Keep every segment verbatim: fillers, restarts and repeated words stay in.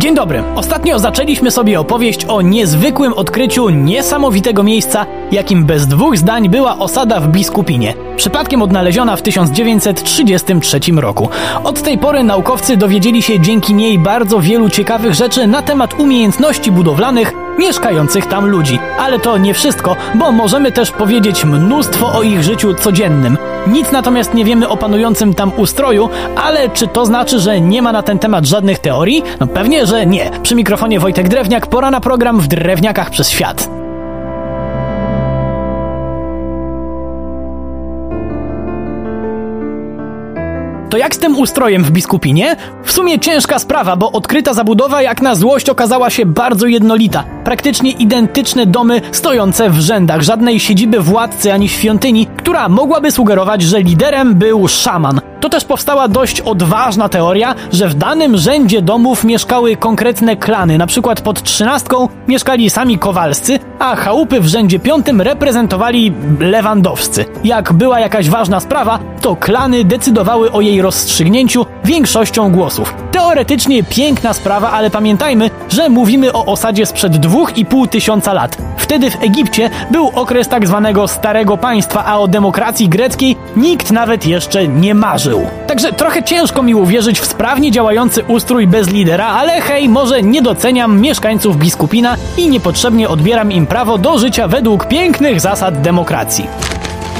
Dzień dobry. Ostatnio zaczęliśmy sobie opowieść o niezwykłym odkryciu niesamowitego miejsca, jakim bez dwóch zdań była osada w Biskupinie, przypadkiem odnaleziona w tysiąc dziewięćset trzydziestym trzecim roku. Od tej pory naukowcy dowiedzieli się dzięki niej bardzo wielu ciekawych rzeczy na temat umiejętności budowlanych mieszkających tam ludzi. Ale to nie wszystko, bo możemy też powiedzieć mnóstwo o ich życiu codziennym. Nic natomiast nie wiemy o panującym tam ustroju, ale czy to znaczy, że nie ma na ten temat żadnych teorii? No pewnie, że nie. Przy mikrofonie Wojtek Drewniak, pora na program W Drewniakach przez Świat. To jak z tym ustrojem w Biskupinie? W sumie ciężka sprawa, bo odkryta zabudowa jak na złość okazała się bardzo jednolita. Praktycznie identyczne domy stojące w rzędach, żadnej siedziby władcy ani świątyni, która mogłaby sugerować, że liderem był szaman. To też powstała dość odważna teoria, że w danym rzędzie domów mieszkały konkretne klany, na przykład pod trzynastką mieszkali sami Kowalscy, a chałupy w rzędzie piątym reprezentowali Lewandowscy. Jak była jakaś ważna sprawa, to klany decydowały o jej rozstrzygnięciu większością głosów. Teoretycznie piękna sprawa, ale pamiętajmy, że mówimy o osadzie sprzed dwóch i pół tysiąca lat. Wtedy w Egipcie był okres tak zwanego Starego Państwa, a o demokracji greckiej nikt nawet jeszcze nie marzył. Także trochę ciężko mi uwierzyć w sprawnie działający ustrój bez lidera, ale hej, może nie doceniam mieszkańców Biskupina i niepotrzebnie odbieram im prawo do życia według pięknych zasad demokracji.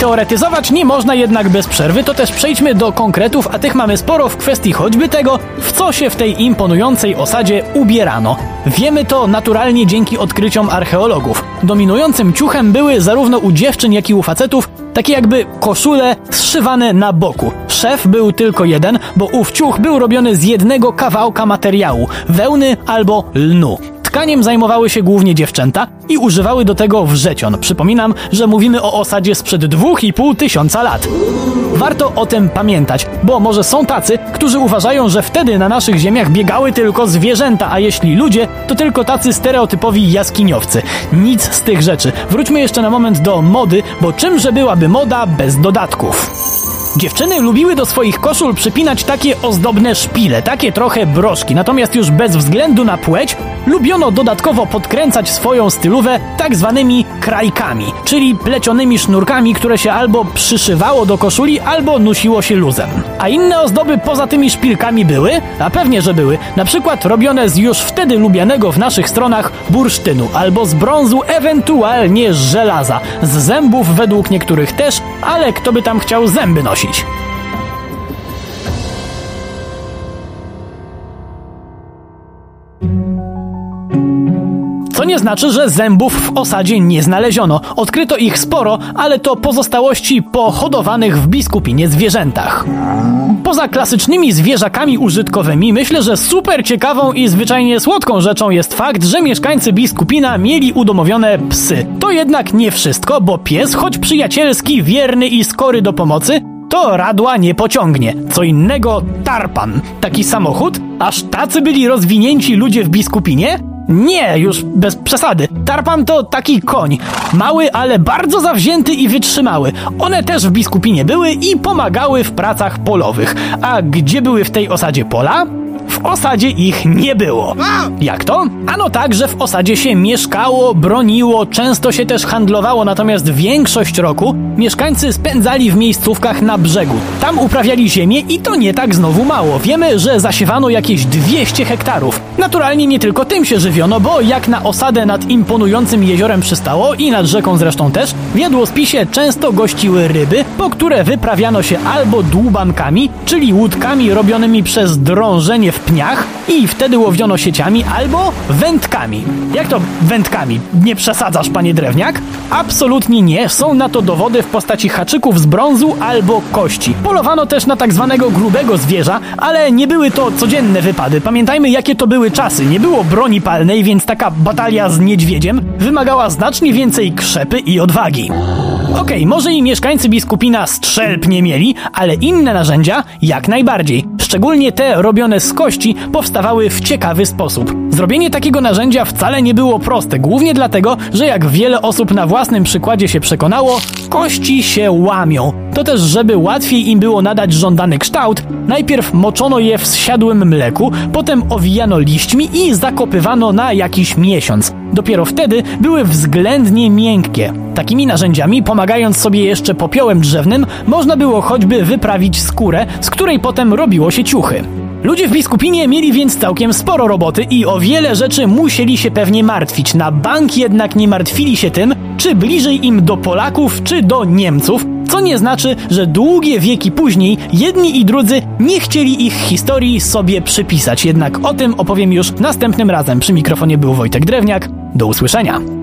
Teoretyzować nie można jednak bez przerwy, to też przejdźmy do konkretów, a tych mamy sporo w kwestii choćby tego, w co się w tej imponującej osadzie ubierano. Wiemy to naturalnie dzięki odkryciom archeologów. Dominującym ciuchem były zarówno u dziewczyn, jak i u facetów takie jakby koszule zszywane na boku. Szef był tylko jeden, bo ów ciuch był robiony z jednego kawałka materiału, wełny albo lnu. Tkaniem zajmowały się głównie dziewczęta i używały do tego wrzecion. Przypominam, że mówimy o osadzie sprzed dwóch i pół tysiąca lat. Warto o tym pamiętać, bo może są tacy, którzy uważają, że wtedy na naszych ziemiach biegały tylko zwierzęta, a jeśli ludzie, to tylko tacy stereotypowi jaskiniowcy. Nic z tych rzeczy. Wróćmy jeszcze na moment do mody, bo czymże byłaby moda bez dodatków? Dziewczyny lubiły do swoich koszul przypinać takie ozdobne szpile, takie trochę broszki, natomiast już bez względu na płeć lubiono dodatkowo podkręcać swoją stylówę tak zwanymi krajkami, czyli plecionymi sznurkami, które się albo przyszywało do koszuli, albo nosiło się luzem. A inne ozdoby poza tymi szpilkami były? A pewnie, że były. Na przykład robione z już wtedy lubianego w naszych stronach bursztynu, albo z brązu, ewentualnie z żelaza. Z zębów według niektórych też, ale kto by tam chciał zęby nosić? Co nie znaczy, że zębów w osadzie nie znaleziono. Odkryto ich sporo, ale to pozostałości po hodowanych w Biskupinie zwierzętach. Poza klasycznymi zwierzakami użytkowymi, myślę, że super ciekawą i zwyczajnie słodką rzeczą jest fakt, że mieszkańcy Biskupina mieli udomowione psy. To jednak nie wszystko, bo pies, choć przyjacielski, wierny i skory do pomocy, to radła nie pociągnie. Co innego tarpan. Taki samochód? Aż tacy byli rozwinięci ludzie w Biskupinie? Nie, już bez przesady. Tarpan to taki koń. Mały, ale bardzo zawzięty i wytrzymały. One też w Biskupinie były i pomagały w pracach polowych. A gdzie były w tej osadzie pola? W osadzie ich nie było. Jak to? Ano tak, że w osadzie się mieszkało, broniło, często się też handlowało, natomiast większość roku mieszkańcy spędzali w miejscówkach na brzegu. Tam uprawiali ziemię i to nie tak znowu mało. Wiemy, że zasiewano jakieś dwieście hektarów. Naturalnie nie tylko tym się żywiono, bo jak na osadę nad imponującym jeziorem przystało i nad rzeką zresztą też, w jadłospisie często gościły ryby, po które wyprawiano się albo dłubankami, czyli łódkami robionymi przez drążenie w pniach i wtedy łowiono sieciami albo wędkami. Jak to wędkami? Nie przesadzasz, panie Drewniak? Absolutnie nie. Są na to dowody w postaci haczyków z brązu albo kości. Polowano też na tak zwanego grubego zwierza, ale nie były to codzienne wypady. Pamiętajmy, jakie to były czasy. Nie było broni palnej, więc taka batalia z niedźwiedziem wymagała znacznie więcej krzepy i odwagi. Okej, może i mieszkańcy Biskupina strzelb nie mieli, ale inne narzędzia jak najbardziej. Szczególnie te robione z kości powstawały w ciekawy sposób. Zrobienie takiego narzędzia wcale nie było proste, głównie dlatego, że jak wiele osób na własnym przykładzie się przekonało, kości się łamią. To też, żeby łatwiej im było nadać żądany kształt, najpierw moczono je w zsiadłym mleku, potem owijano liśćmi i zakopywano na jakiś miesiąc. Dopiero wtedy były względnie miękkie. Takimi narzędziami, pomagając sobie jeszcze popiołem drzewnym, można było choćby wyprawić skórę, z której potem robiło się ciuchy. Ludzie w Biskupinie mieli więc całkiem sporo roboty i o wiele rzeczy musieli się pewnie martwić. Na bank jednak nie martwili się tym, czy bliżej im do Polaków, czy do Niemców, co nie znaczy, że długie wieki później jedni i drudzy nie chcieli ich historii sobie przypisać. Jednak o tym opowiem już następnym razem. Przy mikrofonie był Wojtek Drewniak. Do usłyszenia.